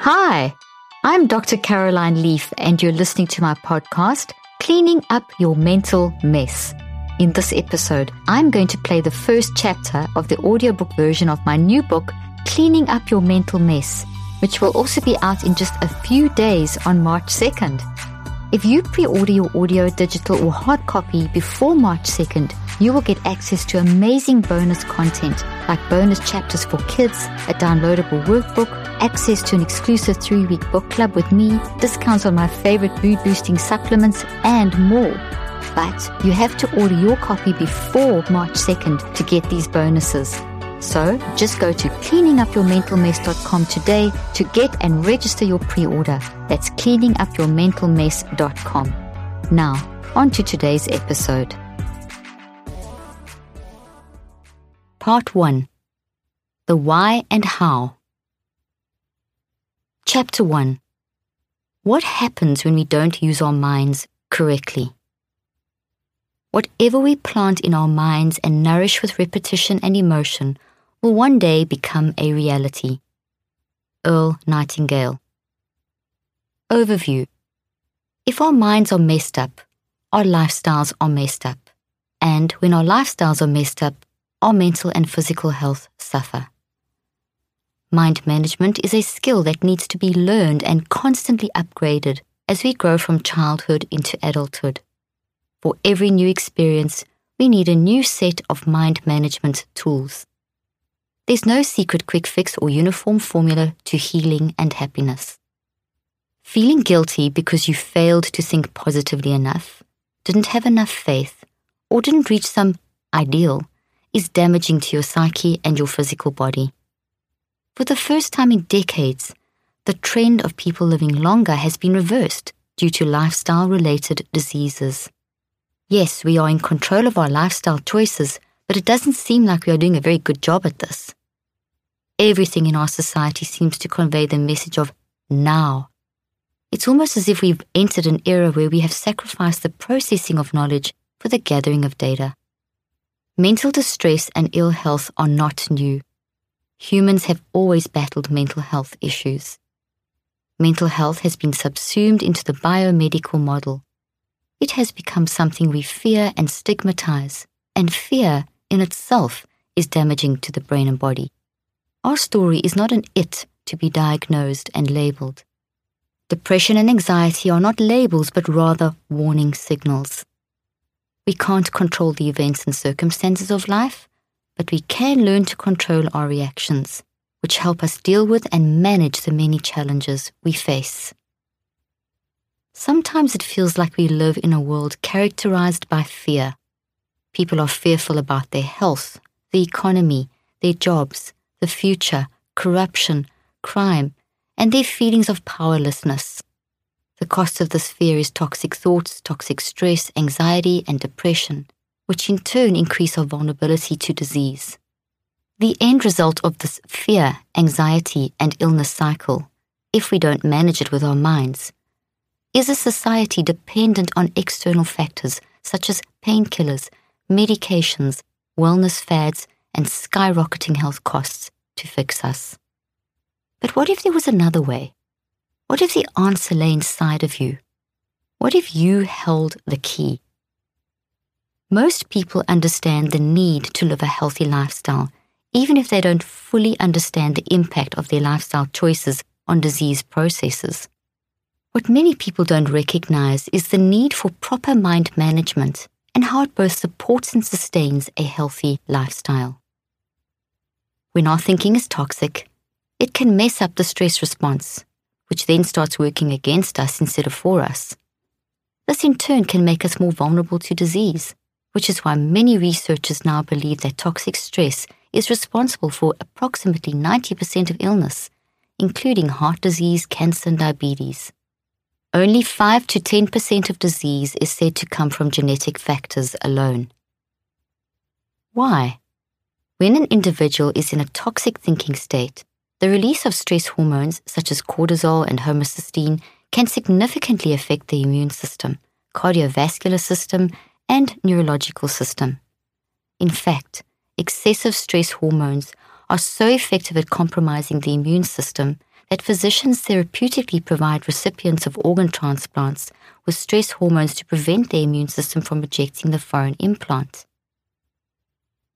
Hi, I'm Dr. Caroline Leaf, and you're listening to my podcast, Cleaning Up Your Mental Mess. In this episode, I'm going to play the first chapter of the audiobook version of my new book, Cleaning Up Your Mental Mess, which will also be out in just a few days on March 2nd. If you pre-order your audio, digital, or hard copy before March 2nd, you will get access to amazing bonus content like bonus chapters for kids, a downloadable workbook, access to an exclusive 3-week book club with me, discounts on my favorite mood-boosting supplements, and more. But you have to order your copy before March 2nd to get these bonuses. So just go to cleaningupyourmentalmess.com today to get and register your pre-order. That's cleaningupyourmentalmess.com. Now, on to today's episode. Part 1. The Why and How. Chapter 1. What happens when we don't use our minds correctly? Whatever we plant in our minds and nourish with repetition and emotion will one day become a reality. Earl Nightingale. Overview. If our minds are messed up, our lifestyles are messed up. And when our lifestyles are messed up, our mental and physical health suffer. Mind management is a skill that needs to be learned and constantly upgraded as we grow from childhood into adulthood. For every new experience, we need a new set of mind management tools. There's no secret quick fix or uniform formula to healing and happiness. Feeling guilty because you failed to think positively enough, didn't have enough faith, or didn't reach some ideal is damaging to your psyche and your physical body. For the first time in decades, the trend of people living longer has been reversed due to lifestyle-related diseases. Yes, we are in control of our lifestyle choices, but it doesn't seem like we are doing a very good job at this. Everything in our society seems to convey the message of now. It's almost as if we've entered an era where we have sacrificed the processing of knowledge for the gathering of data. Mental distress and ill health are not new. Humans have always battled mental health issues. Mental health has been subsumed into the biomedical model. It has become something we fear and stigmatize, and fear in itself is damaging to the brain and body. Our story is not an it to be diagnosed and labeled. Depression and anxiety are not labels but rather warning signals. We can't control the events and circumstances of life, but we can learn to control our reactions, which help us deal with and manage the many challenges we face. Sometimes it feels like we live in a world characterized by fear. People are fearful about their health, the economy, their jobs, the future, corruption, crime, and their feelings of powerlessness. The cost of this fear is toxic thoughts, toxic stress, anxiety, and depression, which in turn increase our vulnerability to disease. The end result of this fear, anxiety, and illness cycle, if we don't manage it with our minds, is a society dependent on external factors such as painkillers, medications, wellness fads, and skyrocketing health costs to fix us. But what if there was another way? What if the answer lay inside of you? What if you held the key? Most people understand the need to live a healthy lifestyle, even if they don't fully understand the impact of their lifestyle choices on disease processes. What many people don't recognize is the need for proper mind management and how it both supports and sustains a healthy lifestyle. When our thinking is toxic, it can mess up the stress response, which then starts working against us instead of for us. This in turn can make us more vulnerable to disease, which is why many researchers now believe that toxic stress is responsible for approximately 90% of illness, including heart disease, cancer, and diabetes. Only 5 to 10% of disease is said to come from genetic factors alone. Why? When an individual is in a toxic thinking state, the release of stress hormones such as cortisol and homocysteine can significantly affect the immune system, cardiovascular system, and neurological system. In fact, excessive stress hormones are so effective at compromising the immune system that physicians therapeutically provide recipients of organ transplants with stress hormones to prevent their immune system from rejecting the foreign implant.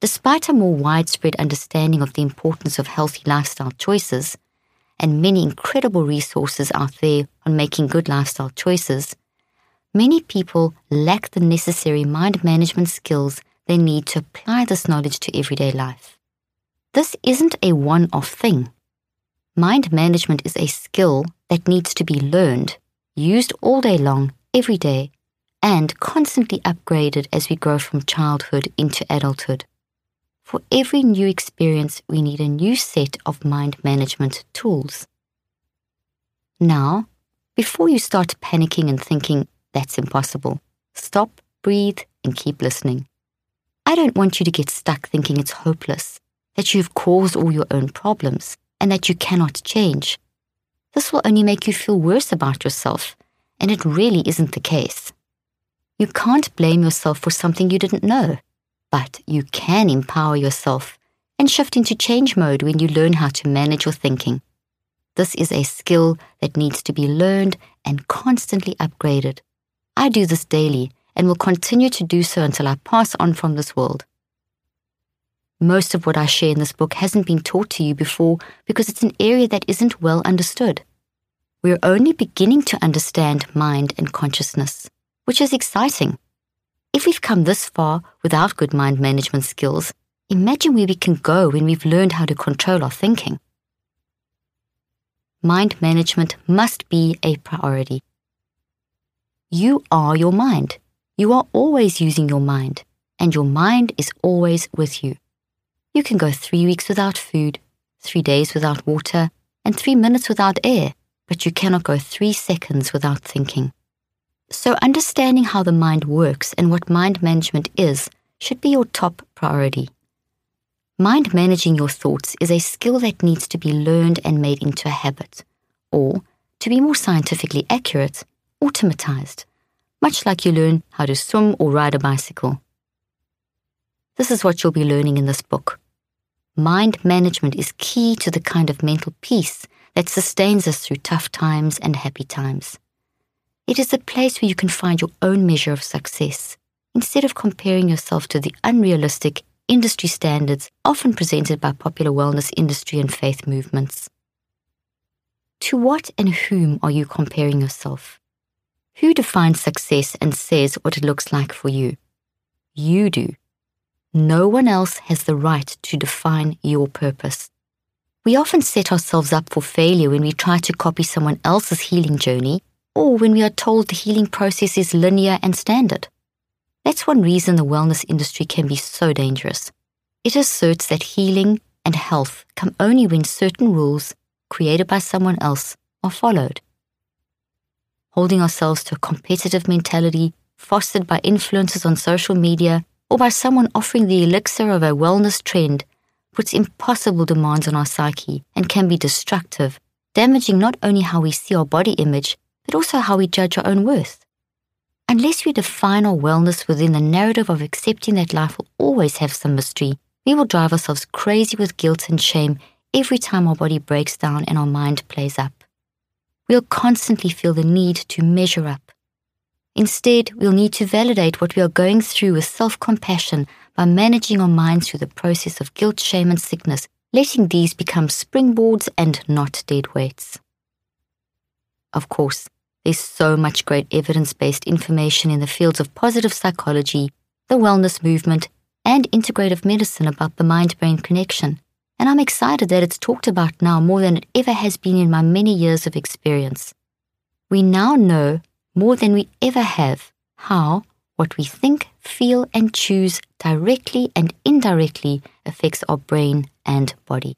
Despite a more widespread understanding of the importance of healthy lifestyle choices, and many incredible resources out there on making good lifestyle choices, many people lack the necessary mind management skills they need to apply this knowledge to everyday life. This isn't a one-off thing. Mind management is a skill that needs to be learned, used all day long, every day, and constantly upgraded as we grow from childhood into adulthood. For every new experience, we need a new set of mind management tools. Now, before you start panicking and thinking, that's impossible, stop, breathe, and keep listening. I don't want you to get stuck thinking it's hopeless, that you've caused all your own problems, and that you cannot change. This will only make you feel worse about yourself, and it really isn't the case. You can't blame yourself for something you didn't know. But you can empower yourself and shift into change mode when you learn how to manage your thinking. This is a skill that needs to be learned and constantly upgraded. I do this daily and will continue to do so until I pass on from this world. Most of what I share in this book hasn't been taught to you before because it's an area that isn't well understood. We're only beginning to understand mind and consciousness, which is exciting. If we've come this far without good mind management skills, imagine where we can go when we've learned how to control our thinking. Mind management must be a priority. You are your mind. You are always using your mind, and your mind is always with you. You can go 3 weeks without food, 3 days without water, and 3 minutes without air, but you cannot go 3 seconds without thinking. So understanding how the mind works and what mind management is should be your top priority. Mind managing your thoughts is a skill that needs to be learned and made into a habit, or, to be more scientifically accurate, automatized, much like you learn how to swim or ride a bicycle. This is what you'll be learning in this book. Mind management is key to the kind of mental peace that sustains us through tough times and happy times. It is a place where you can find your own measure of success, instead of comparing yourself to the unrealistic industry standards often presented by popular wellness industry and faith movements. To what and whom are you comparing yourself? Who defines success and says what it looks like for you? You do. No one else has the right to define your purpose. We often set ourselves up for failure when we try to copy someone else's healing journey, or when we are told the healing process is linear and standard. That's one reason the wellness industry can be so dangerous. It asserts that healing and health come only when certain rules, created by someone else, are followed. Holding ourselves to a competitive mentality fostered by influencers on social media or by someone offering the elixir of a wellness trend puts impossible demands on our psyche and can be destructive, damaging not only how we see our body image, but also how we judge our own worth. Unless we define our wellness within the narrative of accepting that life will always have some mystery, we will drive ourselves crazy with guilt and shame every time our body breaks down and our mind plays up. We'll constantly feel the need to measure up. Instead, we'll need to validate what we are going through with self-compassion by managing our minds through the process of guilt, shame, and sickness, letting these become springboards and not dead weights. Of course, there's so much great evidence-based information in the fields of positive psychology, the wellness movement, and integrative medicine about the mind-brain connection, and I'm excited that it's talked about now more than it ever has been in my many years of experience. We now know more than we ever have how what we think, feel, and choose directly and indirectly affects our brain and body.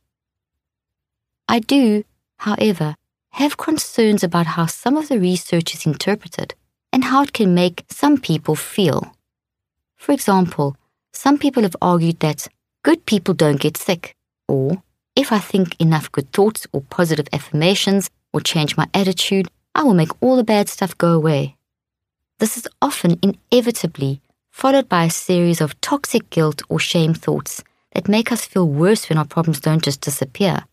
I do, however, have concerns about how some of the research is interpreted and how it can make some people feel. For example, some people have argued that good people don't get sick, or if I think enough good thoughts or positive affirmations or change my attitude, I will make all the bad stuff go away. This is often inevitably followed by a series of toxic guilt or shame thoughts that make us feel worse when our problems don't just disappear.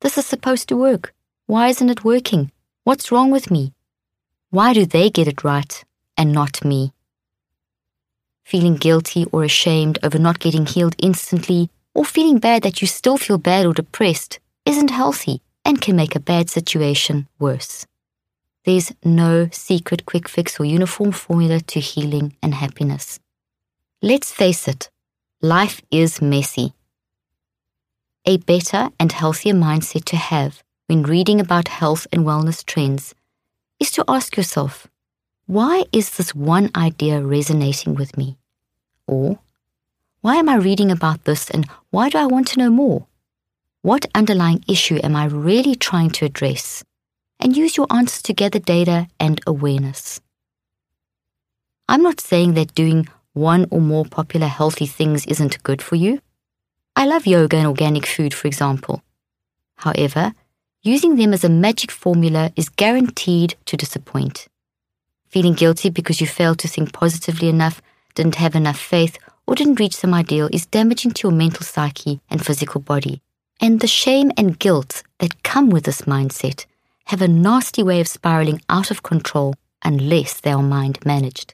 This is supposed to work. Why isn't it working? What's wrong with me? Why do they get it right and not me? Feeling guilty or ashamed over not getting healed instantly, or feeling bad that you still feel bad or depressed, isn't healthy and can make a bad situation worse. There's no secret quick fix or uniform formula to healing and happiness. Let's face it, life is messy. A better and healthier mindset to have when reading about health and wellness trends is to ask yourself, why is this one idea resonating with me? Or, why am I reading about this and why do I want to know more? What underlying issue am I really trying to address? And use your answers to gather data and awareness. I'm not saying that doing one or more popular healthy things isn't good for you. I love yoga and organic food, for example. However, using them as a magic formula is guaranteed to disappoint. Feeling guilty because you failed to think positively enough, didn't have enough faith, or didn't reach some ideal is damaging to your mental psyche and physical body. And the shame and guilt that come with this mindset have a nasty way of spiraling out of control unless they are mind managed.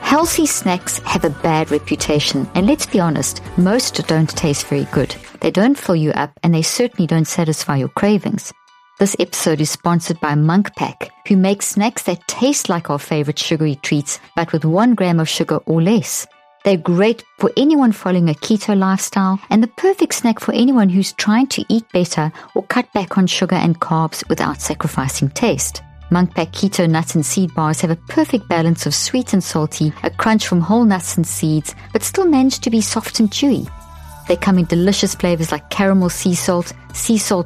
Healthy snacks have a bad reputation, and let's be honest, most don't taste very good. They don't fill you up, and they certainly don't satisfy your cravings. This episode is sponsored by Monk Pack, who makes snacks that taste like our favorite sugary treats, but with 1 gram of sugar or less. They're great for anyone following a keto lifestyle and the perfect snack for anyone who's trying to eat better or cut back on sugar and carbs without sacrificing taste. Monk Pack Keto Nuts and Seed Bars have a perfect balance of sweet and salty, a crunch from whole nuts and seeds, but still manage to be soft and chewy. They come in delicious flavors like caramel sea salt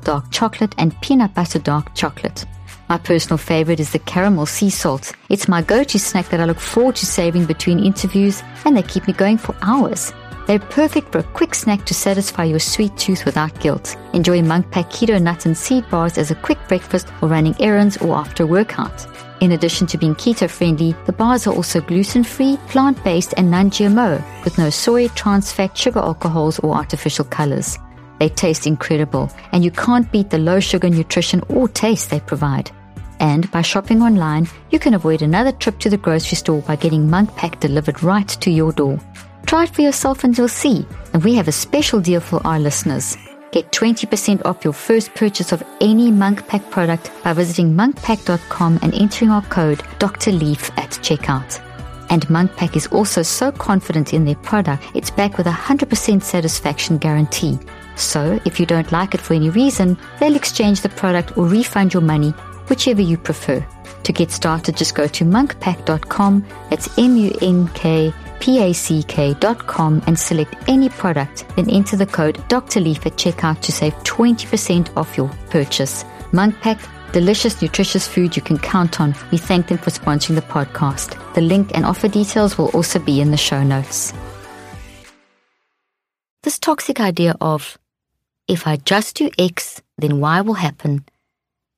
dark chocolate, and peanut butter dark chocolate. My personal favorite is the caramel sea salt. It's my go-to snack that I look forward to saving between interviews, and they keep me going for hours. They're perfect for a quick snack to satisfy your sweet tooth without guilt. Enjoy Monk Pack Keto Nuts and Seed Bars as a quick breakfast or running errands or after a workout. In addition to being keto-friendly, the bars are also gluten-free, plant-based, and non-GMO, with no soy, trans fat, sugar alcohols, or artificial colors. They taste incredible, and you can't beat the low-sugar nutrition or taste they provide. And by shopping online, you can avoid another trip to the grocery store by getting Monk Pack delivered right to your door. Try it for yourself and you'll see. And we have a special deal for our listeners. Get 20% off your first purchase of any Monk Pack product by visiting monkpack.com and entering our code Dr. Leaf at checkout. And Monk Pack is also so confident in their product, it's back with a 100% satisfaction guarantee. So, if you don't like it for any reason, they'll exchange the product or refund your money, whichever you prefer. To get started, just go to monkpack.com, that's MUNKPACK.com, and select any product, then enter the code Dr. Leaf at checkout to save 20% off your purchase. Monk Pack, delicious, nutritious food you can count on. We thank them for sponsoring the podcast. The link and offer details will also be in the show notes. This toxic idea of, if I just do X, then Y will happen,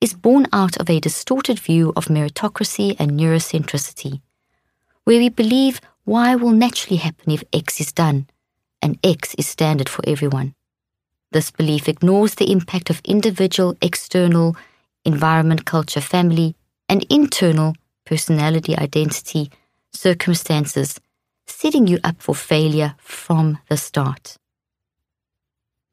is born out of a distorted view of meritocracy and neurocentricity, where we believe Y will naturally happen if X is done, and X is standard for everyone. This belief ignores the impact of individual, external, environment, culture, family, and internal personality, identity, circumstances setting you up for failure from the start.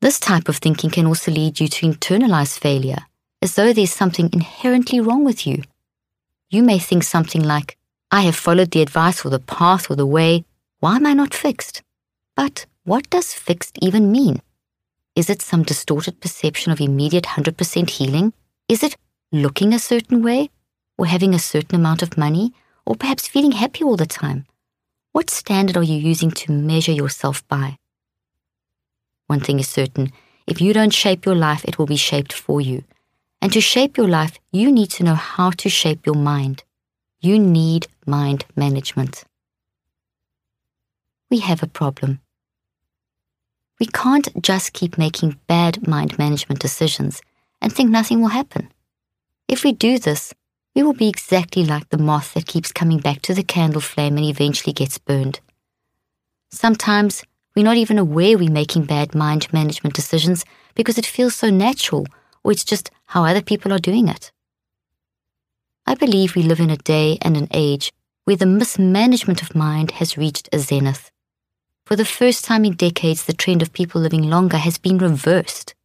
This type of thinking can also lead you to internalize failure, as though there's something inherently wrong with you. You may think something like, I have followed the advice or the path or the way, why am I not fixed? But what does fixed even mean? Is it some distorted perception of immediate 100% healing? Is it looking a certain way, or having a certain amount of money, or perhaps feeling happy all the time? What standard are you using to measure yourself by? One thing is certain, if you don't shape your life, it will be shaped for you. And to shape your life, you need to know how to shape your mind. You need mind management. We have a problem. We can't just keep making bad mind management decisions and think nothing will happen. If we do this, we will be exactly like the moth that keeps coming back to the candle flame and eventually gets burned. Sometimes we're not even aware we're making bad mind management decisions because it feels so natural, or it's just how other people are doing it. I believe we live in a day and an age where the mismanagement of mind has reached a zenith. For the first time in decades, the trend of people living longer has been reversed.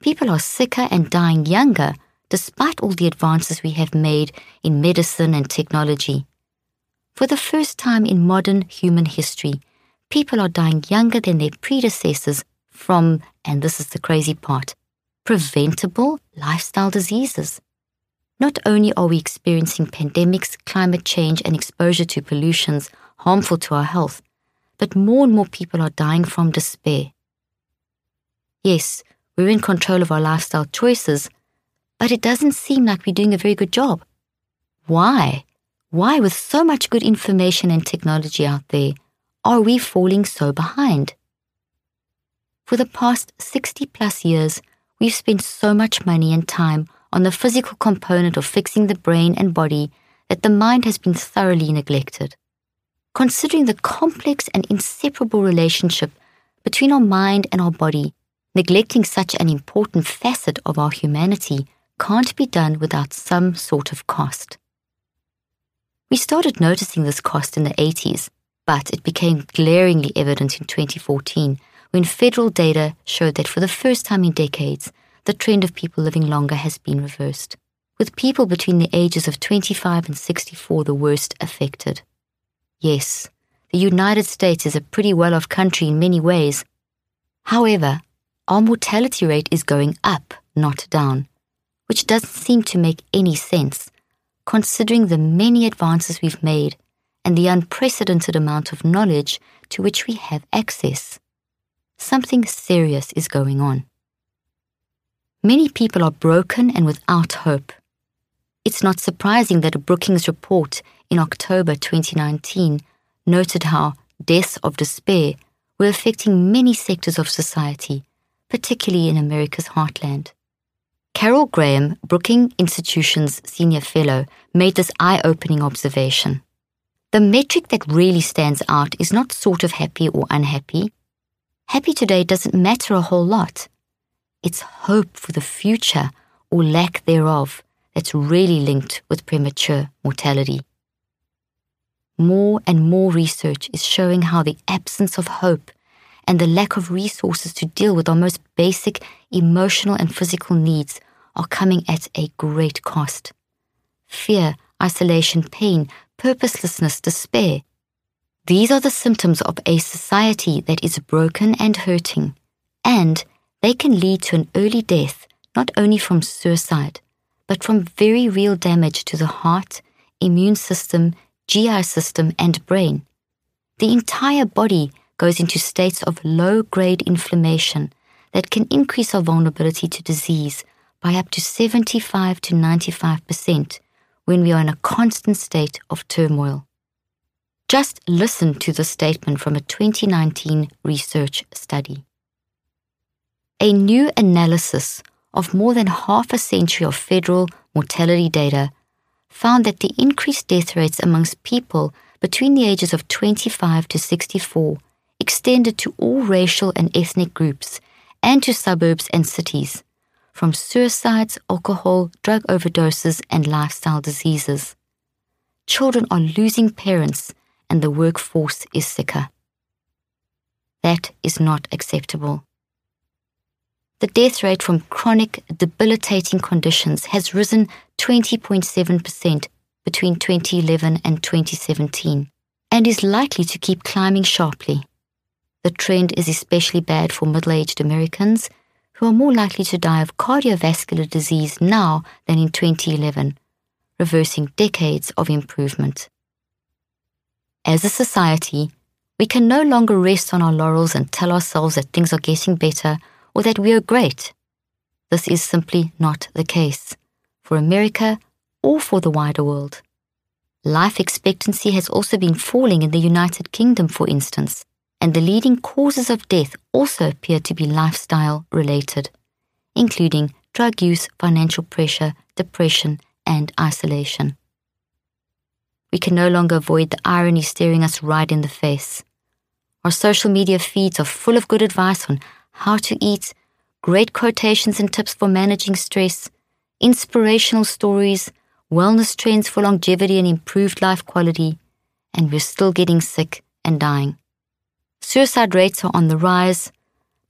People are sicker and dying younger, despite all the advances we have made in medicine and technology. For the first time in modern human history, people are dying younger than their predecessors from, and this is the crazy part, preventable lifestyle diseases. Not only are we experiencing pandemics, climate change, and exposure to pollutions harmful to our health, but more and more people are dying from despair. Yes, we're in control of our lifestyle choices, but it doesn't seem like we're doing a very good job. Why? Why, with so much good information and technology out there, are we falling so behind? For the past 60 plus years, we've spent so much money and time on the physical component of fixing the brain and body that the mind has been thoroughly neglected. Considering the complex and inseparable relationship between our mind and our body, neglecting such an important facet of our humanity can't be done without some sort of cost. We started noticing this cost in the 80s, but it became glaringly evident in 2014 when federal data showed that for the first time in decades, the trend of people living longer has been reversed, with people between the ages of 25 and 64 the worst affected. Yes, the United States is a pretty well-off country in many ways. However, our mortality rate is going up, not down, which doesn't seem to make any sense, considering the many advances we've made and the unprecedented amount of knowledge to which we have access. Something serious is going on. Many people are broken and without hope. It's not surprising that a Brookings report in October 2019 noted how deaths of despair were affecting many sectors of society, particularly in America's heartland. Carol Graham, Brookings Institution's senior fellow, made this eye-opening observation. The metric that really stands out is not sort of happy or unhappy. Happy today doesn't matter a whole lot. It's hope for the future or lack thereof that's really linked with premature mortality. More and more research is showing how the absence of hope and the lack of resources to deal with our most basic emotional and physical needs are coming at a great cost. Fear, isolation, pain, purposelessness, despair. These are the symptoms of a society that is broken and hurting, and they can lead to an early death, not only from suicide, but from very real damage to the heart, immune system, GI system, and brain. The entire body goes into states of low-grade inflammation that can increase our vulnerability to disease by up to 75 to 95% when we are in a constant state of turmoil. Just listen to this statement from a 2019 research study. A new analysis of more than half a century of federal mortality data found that the increased death rates amongst people between the ages of 25 to 64 extended to all racial and ethnic groups and to suburbs and cities, from suicides, alcohol, drug overdoses, and lifestyle diseases. Children are losing parents, and the workforce is sicker. That is not acceptable. The death rate from chronic, debilitating conditions has risen 20.7% between 2011 and 2017 and is likely to keep climbing sharply. The trend is especially bad for middle-aged Americans who are more likely to die of cardiovascular disease now than in 2011, reversing decades of improvement. As a society, we can no longer rest on our laurels and tell ourselves that things are getting better or that we are great. This is simply not the case, for America or for the wider world. Life expectancy has also been falling in the United Kingdom, for instance, and the leading causes of death also appear to be lifestyle-related, including drug use, financial pressure, depression, and isolation. We can no longer avoid the irony staring us right in the face. Our social media feeds are full of good advice on how to eat, great quotations and tips for managing stress, inspirational stories, wellness trends for longevity and improved life quality, and we're still getting sick and dying. Suicide rates are on the rise,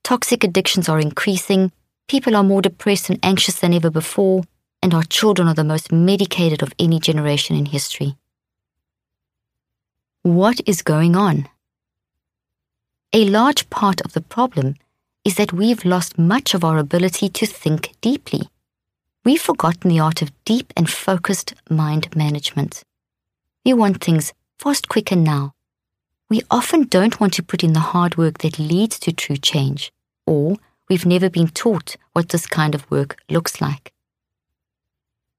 toxic addictions are increasing, people are more depressed and anxious than ever before, and our children are the most medicated of any generation in history. What is going on? A large part of the problem is that we've lost much of our ability to think deeply. We've forgotten the art of deep and focused mind management. We want things fast, quick, and now. We often don't want to put in the hard work that leads to true change, or we've never been taught what this kind of work looks like.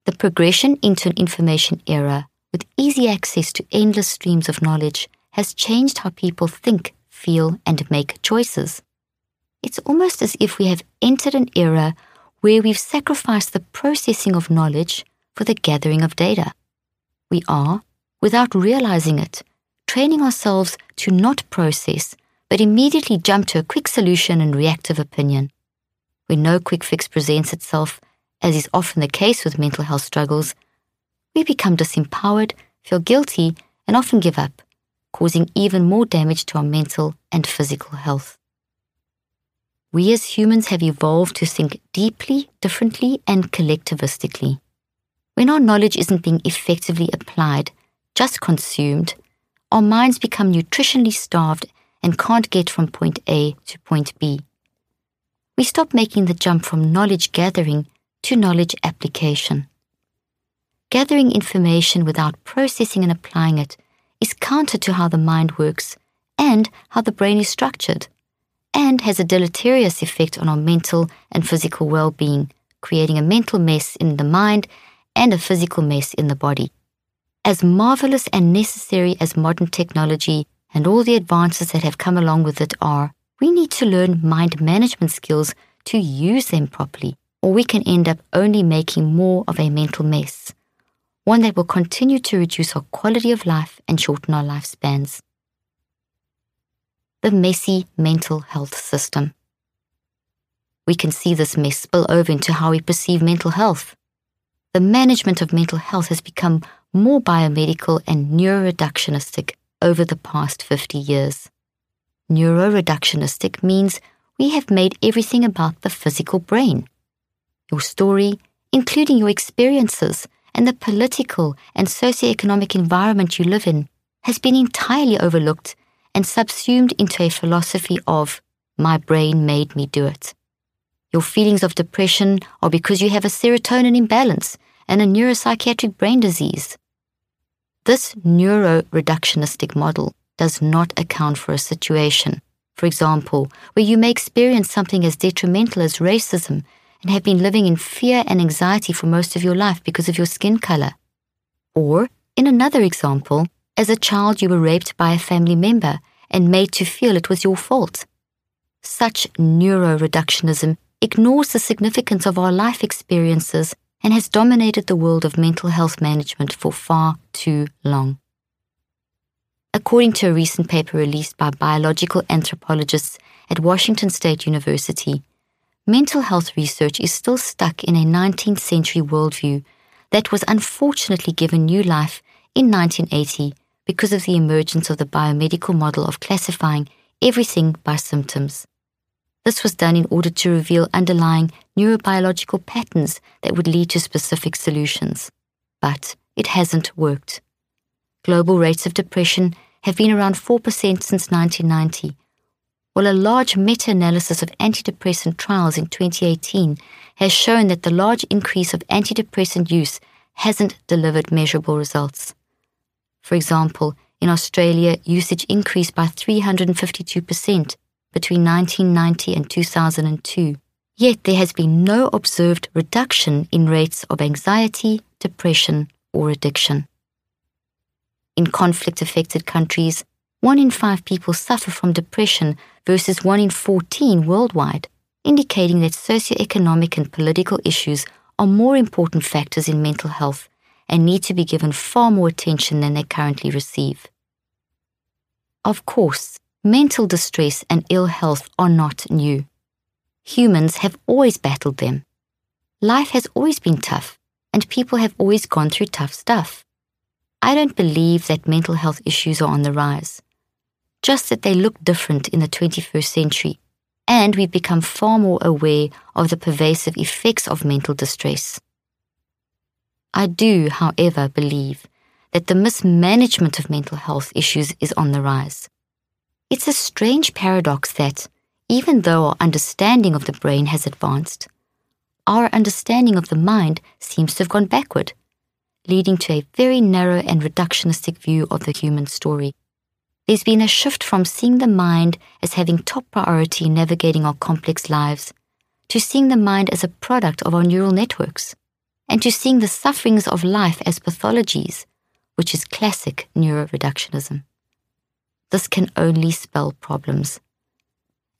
The progression into an information era with easy access to endless streams of knowledge has changed how people think, feel, and make choices. It's almost as if we have entered an era where we've sacrificed the processing of knowledge for the gathering of data. We are, without realizing it, training ourselves to not process, but immediately jump to a quick solution and reactive opinion. When no quick fix presents itself, as is often the case with mental health struggles, we become disempowered, feel guilty, and often give up, causing even more damage to our mental and physical health. We as humans have evolved to think deeply, differently, and collectivistically. When our knowledge isn't being effectively applied, just consumed, our minds become nutritionally starved and can't get from point A to point B. We stop making the jump from knowledge gathering to knowledge application. Gathering information without processing and applying it is counter to how the mind works and how the brain is structured, and has a deleterious effect on our mental and physical well-being, creating a mental mess in the mind and a physical mess in the body. As marvelous and necessary as modern technology and all the advances that have come along with it are, we need to learn mind management skills to use them properly, or we can end up only making more of a mental mess, one that will continue to reduce our quality of life and shorten our lifespans. The messy mental health system. We can see this mess spill over into how we perceive mental health. The management of mental health has become more biomedical and neuroreductionistic over the past 50 years. Neuroreductionistic means we have made everything about the physical brain. Your story, including your experiences and the political and socioeconomic environment you live in, has been entirely overlooked and subsumed into a philosophy of, my brain made me do it. Your feelings of depression are because you have a serotonin imbalance and a neuropsychiatric brain disease. This neuroreductionistic model does not account for a situation, for example, where you may experience something as detrimental as racism and have been living in fear and anxiety for most of your life because of your skin color. Or, in another example, as a child, you were raped by a family member and made to feel it was your fault. Such neuroreductionism ignores the significance of our life experiences and has dominated the world of mental health management for far too long. According to a recent paper released by biological anthropologists at Washington State University, mental health research is still stuck in a 19th century worldview that was unfortunately given new life in 1980 because of the emergence of the biomedical model of classifying everything by symptoms. This was done in order to reveal underlying neurobiological patterns that would lead to specific solutions. But it hasn't worked. Global rates of depression have been around 4% since 1990, while a large meta-analysis of antidepressant trials in 2018 has shown that the large increase of antidepressant use hasn't delivered measurable results. For example, in Australia, usage increased by 352% between 1990 and 2002. Yet there has been no observed reduction in rates of anxiety, depression, or addiction. In conflict-affected countries, 1 in 5 people suffer from depression versus 1 in 14 worldwide, indicating that socioeconomic and political issues are more important factors in mental health and need to be given far more attention than they currently receive. Of course, mental distress and ill health are not new. Humans have always battled them. Life has always been tough, and people have always gone through tough stuff. I don't believe that mental health issues are on the rise, just that they look different in the 21st century, and we've become far more aware of the pervasive effects of mental distress. I do, however, believe that the mismanagement of mental health issues is on the rise. It's a strange paradox that, even though our understanding of the brain has advanced, our understanding of the mind seems to have gone backward, leading to a very narrow and reductionistic view of the human story. There's been a shift from seeing the mind as having top priority in navigating our complex lives, to seeing the mind as a product of our neural networks, and to seeing the sufferings of life as pathologies, which is classic neuroreductionism. This can only spell problems.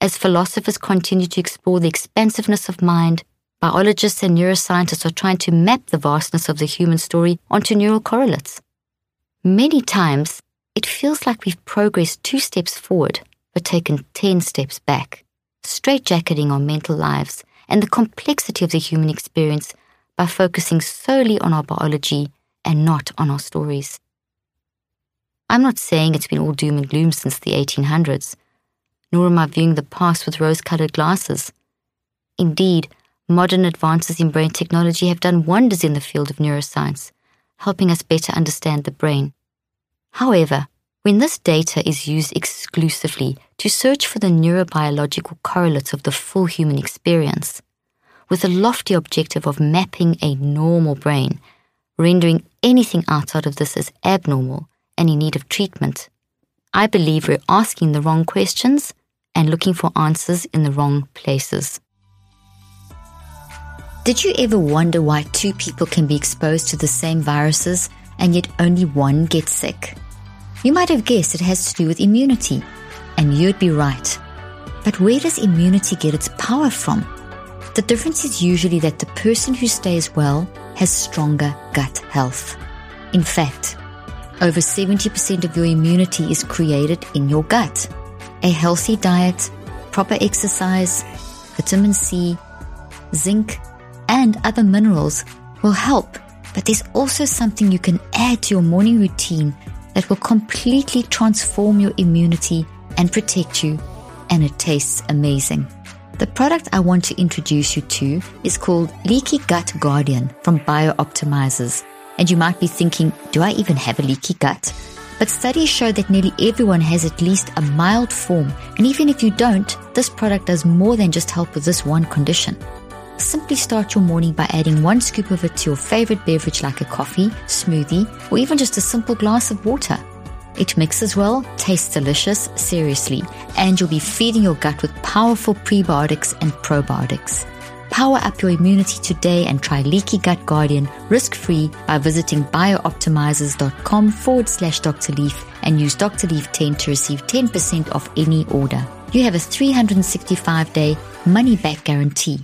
As philosophers continue to explore the expansiveness of mind, biologists and neuroscientists are trying to map the vastness of the human story onto neural correlates. Many times, it feels like we've progressed 2 steps forward but taken 10 steps back, straitjacketing our mental lives and the complexity of the human experience by focusing solely on our biology and not on our stories. I'm not saying it's been all doom and gloom since the 1800s, nor am I viewing the past with rose-coloured glasses. Indeed, modern advances in brain technology have done wonders in the field of neuroscience, helping us better understand the brain. However, when this data is used exclusively to search for the neurobiological correlates of the full human experience, with a lofty objective of mapping a normal brain, rendering anything outside of this as abnormal and in need of treatment, I believe we're asking the wrong questions and looking for answers in the wrong places. Did you ever wonder why 2 people can be exposed to the same viruses and yet only 1 gets sick? You might have guessed it has to do with immunity, and you'd be right. But where does immunity get its power from? The difference is usually that the person who stays well has stronger gut health. In fact, over 70% of your immunity is created in your gut. A healthy diet, proper exercise, vitamin C, zinc, and other minerals will help, but there's also something you can add to your morning routine that will completely transform your immunity and protect you, and it tastes amazing. The product I want to introduce you to is called Leaky Gut Guardian from Bio Optimizers, and you might be thinking, do I even have a leaky gut? But studies show that nearly everyone has at least a mild form, and even if you don't, this product does more than just help with this one condition. Simply start your morning by adding 1 scoop of it to your favorite beverage like a coffee, smoothie, or even just a simple glass of water. It mixes well, tastes delicious, seriously, and you'll be feeding your gut with powerful prebiotics and probiotics. Power up your immunity today and try Leaky Gut Guardian risk-free by visiting biooptimizers.com/Dr. Leaf and use Dr. Leaf 10 to receive 10% off any order. You have a 365-day money-back guarantee.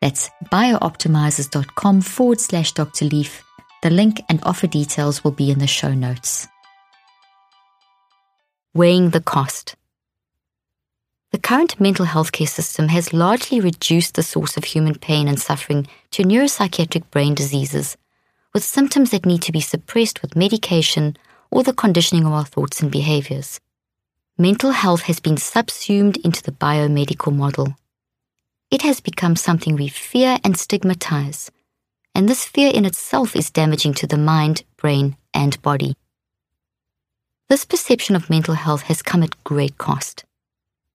That's biooptimizers.com/Dr. Leaf. The link and offer details will be in the show notes. Weighing the cost. The current mental health care system has largely reduced the source of human pain and suffering to neuropsychiatric brain diseases, with symptoms that need to be suppressed with medication or the conditioning of our thoughts and behaviors. Mental health has been subsumed into the biomedical model. It has become something we fear and stigmatize, and this fear in itself is damaging to the mind, brain, and body. This perception of mental health has come at great cost.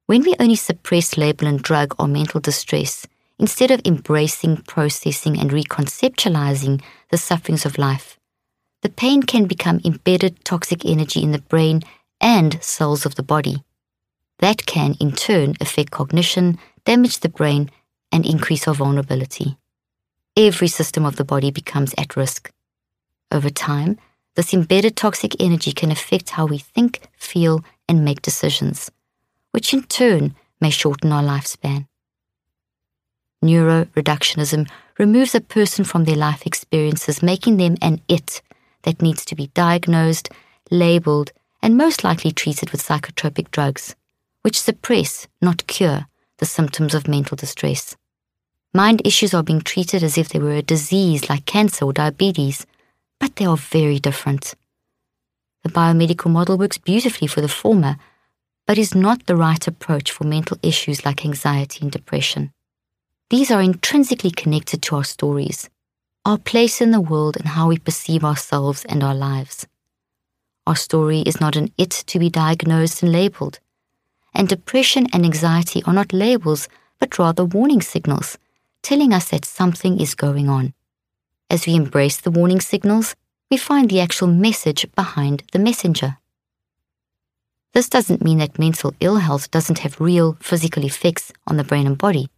When we only suppress, label, and drug our mental distress, instead of embracing, processing, and reconceptualizing the sufferings of life, the pain can become embedded toxic energy in the brain and cells of the body. That can, in turn, affect cognition, damage the brain, and increase our vulnerability. Every system of the body becomes at risk. Over time, this embedded toxic energy can affect how we think, feel, and make decisions, which in turn may shorten our lifespan. Neuroreductionism removes a person from their life experiences, making them an it that needs to be diagnosed, labeled, and most likely treated with psychotropic drugs, which suppress, not cure, the symptoms of mental distress. Mind issues are being treated as if they were a disease like cancer or diabetes, but they are very different. The biomedical model works beautifully for the former, but is not the right approach for mental issues like anxiety and depression. These are intrinsically connected to our stories, our place in the world, and how we perceive ourselves and our lives. Our story is not an it to be diagnosed and labeled. And depression and anxiety are not labels, but rather warning signals, telling us that something is going on. As we embrace the warning signals, we find the actual message behind the messenger. This doesn't mean that mental ill health doesn't have real physical effects on the brain and body.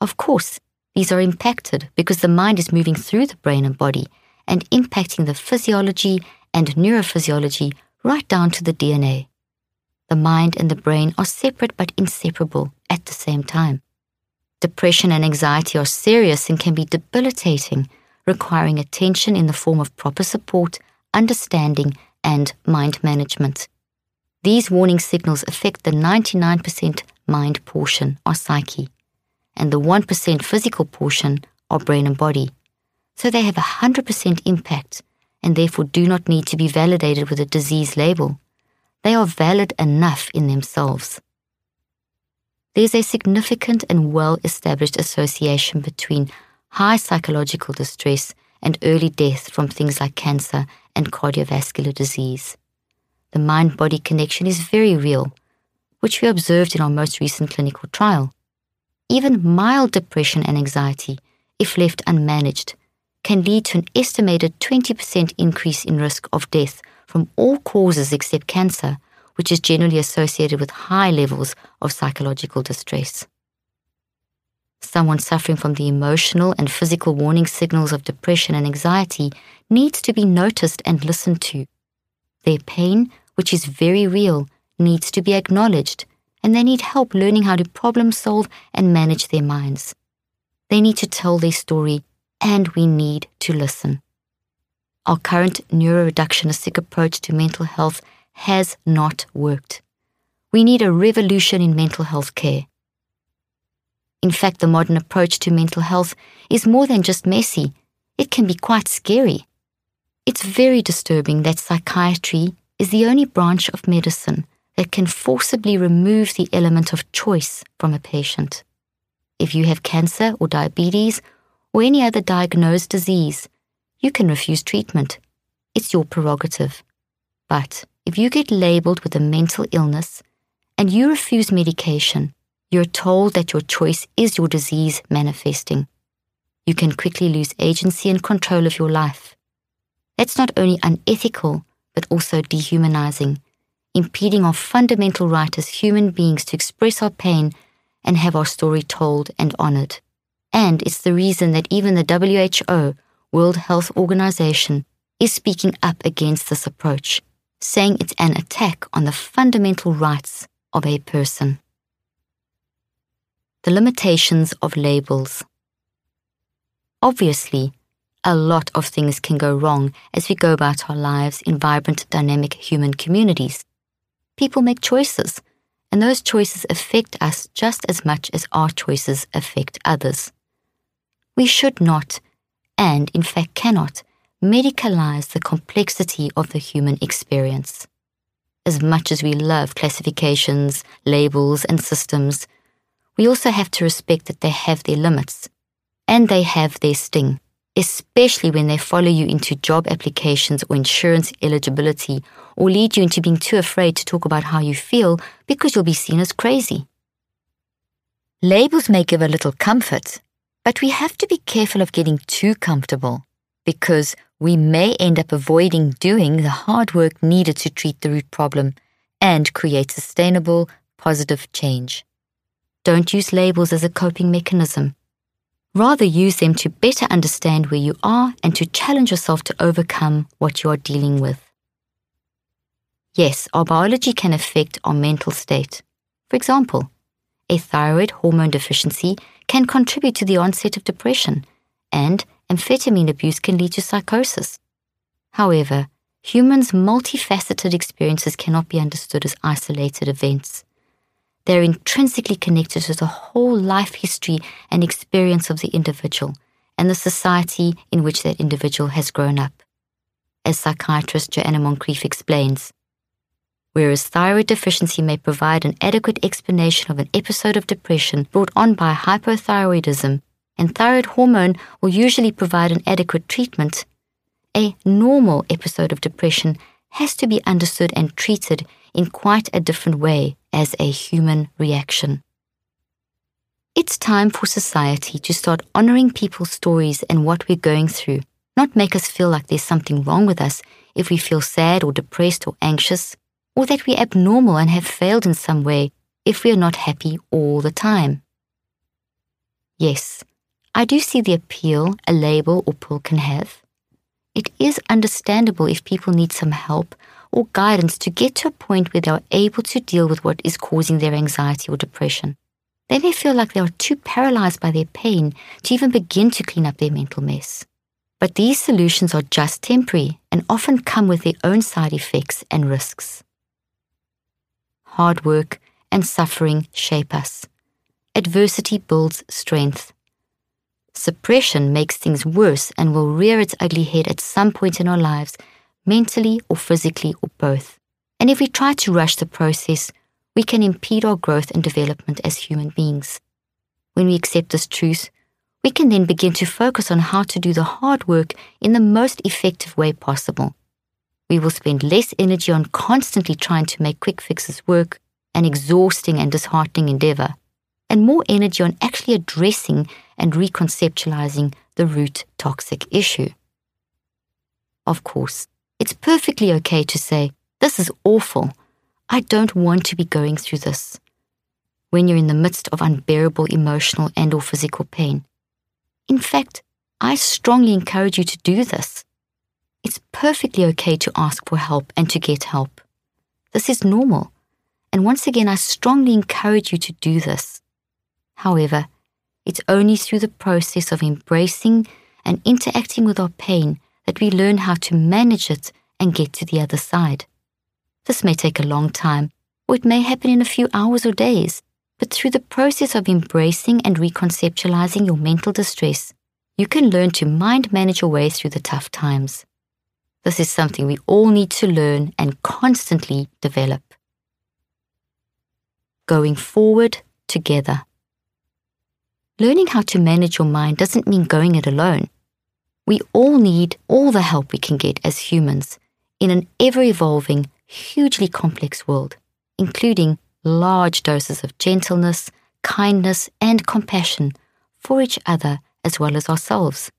Of course, these are impacted because the mind is moving through the brain and body and impacting the physiology and neurophysiology right down to the DNA. The mind and the brain are separate but inseparable at the same time. Depression and anxiety are serious and can be debilitating, requiring attention in the form of proper support, understanding, and mind management. These warning signals affect the 99% mind portion, our psyche, and the 1% physical portion, our brain and body. So they have 100% impact and therefore do not need to be validated with a disease label. They are valid enough in themselves. There's a significant and well-established association between high psychological distress and early death from things like cancer and cardiovascular disease. The mind-body connection is very real, which we observed in our most recent clinical trial. Even mild depression and anxiety, if left unmanaged, can lead to an estimated 20% increase in risk of death from all causes except cancer, which is generally associated with high levels of psychological distress. Someone suffering from the emotional and physical warning signals of depression and anxiety needs to be noticed and listened to. Their pain, which is very real, needs to be acknowledged, and they need help learning how to problem solve and manage their minds. They need to tell their story, and we need to listen. Our current neuroreductionistic approach to mental health has not worked. We need a revolution in mental health care. In fact, the modern approach to mental health is more than just messy. It can be quite scary. It's very disturbing that psychiatry is the only branch of medicine that can forcibly remove the element of choice from a patient. If you have cancer or diabetes or any other diagnosed disease, you can refuse treatment. It's your prerogative. But if you get labeled with a mental illness and you refuse medication, you're told that your choice is your disease manifesting. You can quickly lose agency and control of your life. That's not only unethical, but also dehumanizing, impeding our fundamental right as human beings to express our pain and have our story told and honored. And it's the reason that even the WHO, World Health Organization, is speaking up against this approach, saying it's an attack on the fundamental rights of a person. The limitations of labels. Obviously, a lot of things can go wrong as we go about our lives in vibrant, dynamic human communities. People make choices, and those choices affect us just as much as our choices affect others. We should not, and in fact cannot, medicalize the complexity of the human experience. As much as we love classifications, labels, and systems, we also have to respect that they have their limits and they have their sting, especially when they follow you into job applications or insurance eligibility or lead you into being too afraid to talk about how you feel because you'll be seen as crazy. Labels may give a little comfort, but we have to be careful of getting too comfortable because we may end up avoiding doing the hard work needed to treat the root problem and create sustainable, positive change. Don't use labels as a coping mechanism. Rather, use them to better understand where you are and to challenge yourself to overcome what you are dealing with. Yes, our biology can affect our mental state. For example, a thyroid hormone deficiency can contribute to the onset of depression, and amphetamine abuse can lead to psychosis. However, humans' multifaceted experiences cannot be understood as isolated events. They're intrinsically connected to the whole life history and experience of the individual and the society in which that individual has grown up. As psychiatrist Joanna Moncrieff explains, whereas thyroid deficiency may provide an adequate explanation of an episode of depression brought on by hypothyroidism, and thyroid hormone will usually provide an adequate treatment, a normal episode of depression has to be understood and treated in quite a different way as a human reaction. It's time for society to start honoring people's stories and what we're going through, not make us feel like there's something wrong with us if we feel sad or depressed or anxious, or that we're abnormal and have failed in some way if we are not happy all the time. Yes, I do see the appeal a label or pull can have. It is understandable if people need some help or guidance to get to a point where they are able to deal with what is causing their anxiety or depression. They may feel like they are too paralyzed by their pain to even begin to clean up their mental mess. But these solutions are just temporary and often come with their own side effects and risks. Hard work and suffering shape us. Adversity builds strength. Suppression makes things worse and will rear its ugly head at some point in our lives, mentally or physically or both. And if we try to rush the process, we can impede our growth and development as human beings. When we accept this truth, we can then begin to focus on how to do the hard work in the most effective way possible. We will spend less energy on constantly trying to make quick fixes work, an exhausting and disheartening endeavor, and more energy on actually addressing and reconceptualizing the root toxic issue. Of course, it's perfectly okay to say, "This is awful. I don't want to be going through this," when you're in the midst of unbearable emotional and/or physical pain. In fact, I strongly encourage you to do this. It's perfectly okay to ask for help and to get help. This is normal. And once again, I strongly encourage you to do this. However, it's only through the process of embracing and interacting with our pain that we learn how to manage it and get to the other side. This may take a long time, or it may happen in a few hours or days, but through the process of embracing and reconceptualizing your mental distress, you can learn to mind manage your way through the tough times. This is something we all need to learn and constantly develop. Going forward together. Learning how to manage your mind doesn't mean going it alone. We all need all the help we can get as humans in an ever-evolving, hugely complex world, including large doses of gentleness, kindness, and compassion for each other as well as ourselves.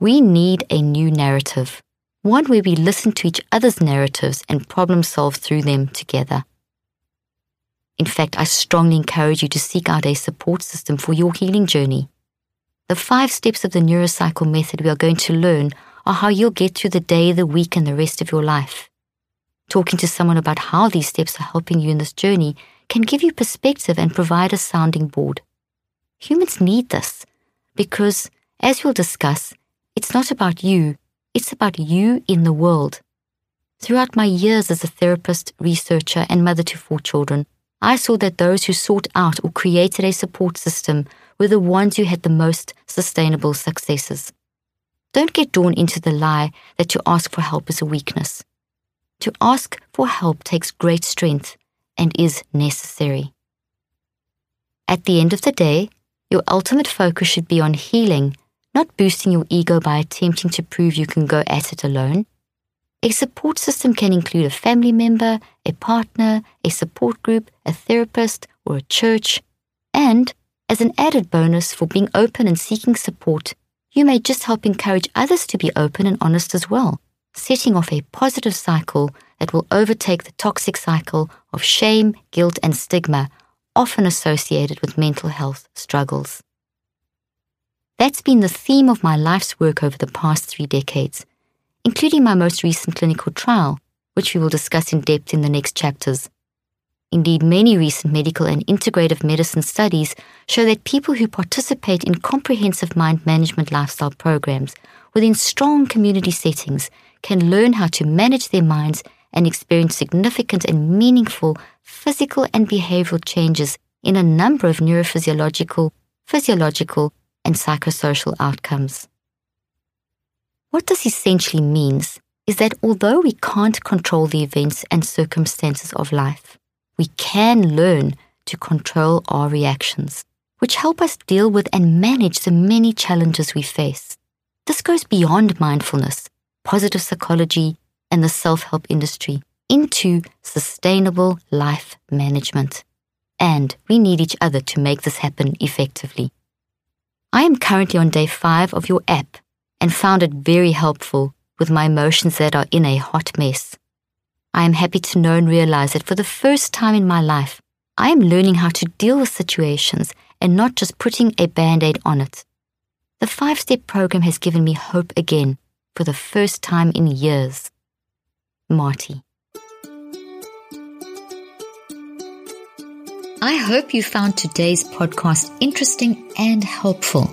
We need a new narrative, one where we listen to each other's narratives and problem solve through them together. In fact, I strongly encourage you to seek out a support system for your healing journey. The 5 steps of the Neurocycle method we are going to learn are how you'll get through the day, the week, and the rest of your life. Talking to someone about how these steps are helping you in this journey can give you perspective and provide a sounding board. Humans need this because, as we'll discuss, it's not about you, it's about you in the world. Throughout my years as a therapist, researcher, and mother to 4 children, I saw that those who sought out or created a support system were the ones who had the most sustainable successes. Don't get drawn into the lie that to ask for help is a weakness. To ask for help takes great strength and is necessary. At the end of the day, your ultimate focus should be on healing, not boosting your ego by attempting to prove you can go at it alone. A support system can include a family member, a partner, a support group, a therapist, or a church. And, as an added bonus for being open and seeking support, you may just help encourage others to be open and honest as well, setting off a positive cycle that will overtake the toxic cycle of shame, guilt, and stigma, often associated with mental health struggles. That's been the theme of my life's work over the past 3 decades, including my most recent clinical trial, which we will discuss in depth in the next chapters. Indeed, many recent medical and integrative medicine studies show that people who participate in comprehensive mind management lifestyle programs within strong community settings can learn how to manage their minds and experience significant and meaningful physical and behavioral changes in a number of neurophysiological, physiological, and psychosocial outcomes. What this essentially means is that although we can't control the events and circumstances of life, we can learn to control our reactions, which help us deal with and manage the many challenges we face. This goes beyond mindfulness, positive psychology, and the self-help industry into sustainable life management. And we need each other to make this happen effectively. I am currently on day 5 of your app and found it very helpful with my emotions that are in a hot mess. I am happy to know and realize that for the first time in my life, I am learning how to deal with situations and not just putting a Band-Aid on it. The 5-step program has given me hope again for the first time in years. Marty. I hope you found today's podcast interesting and helpful.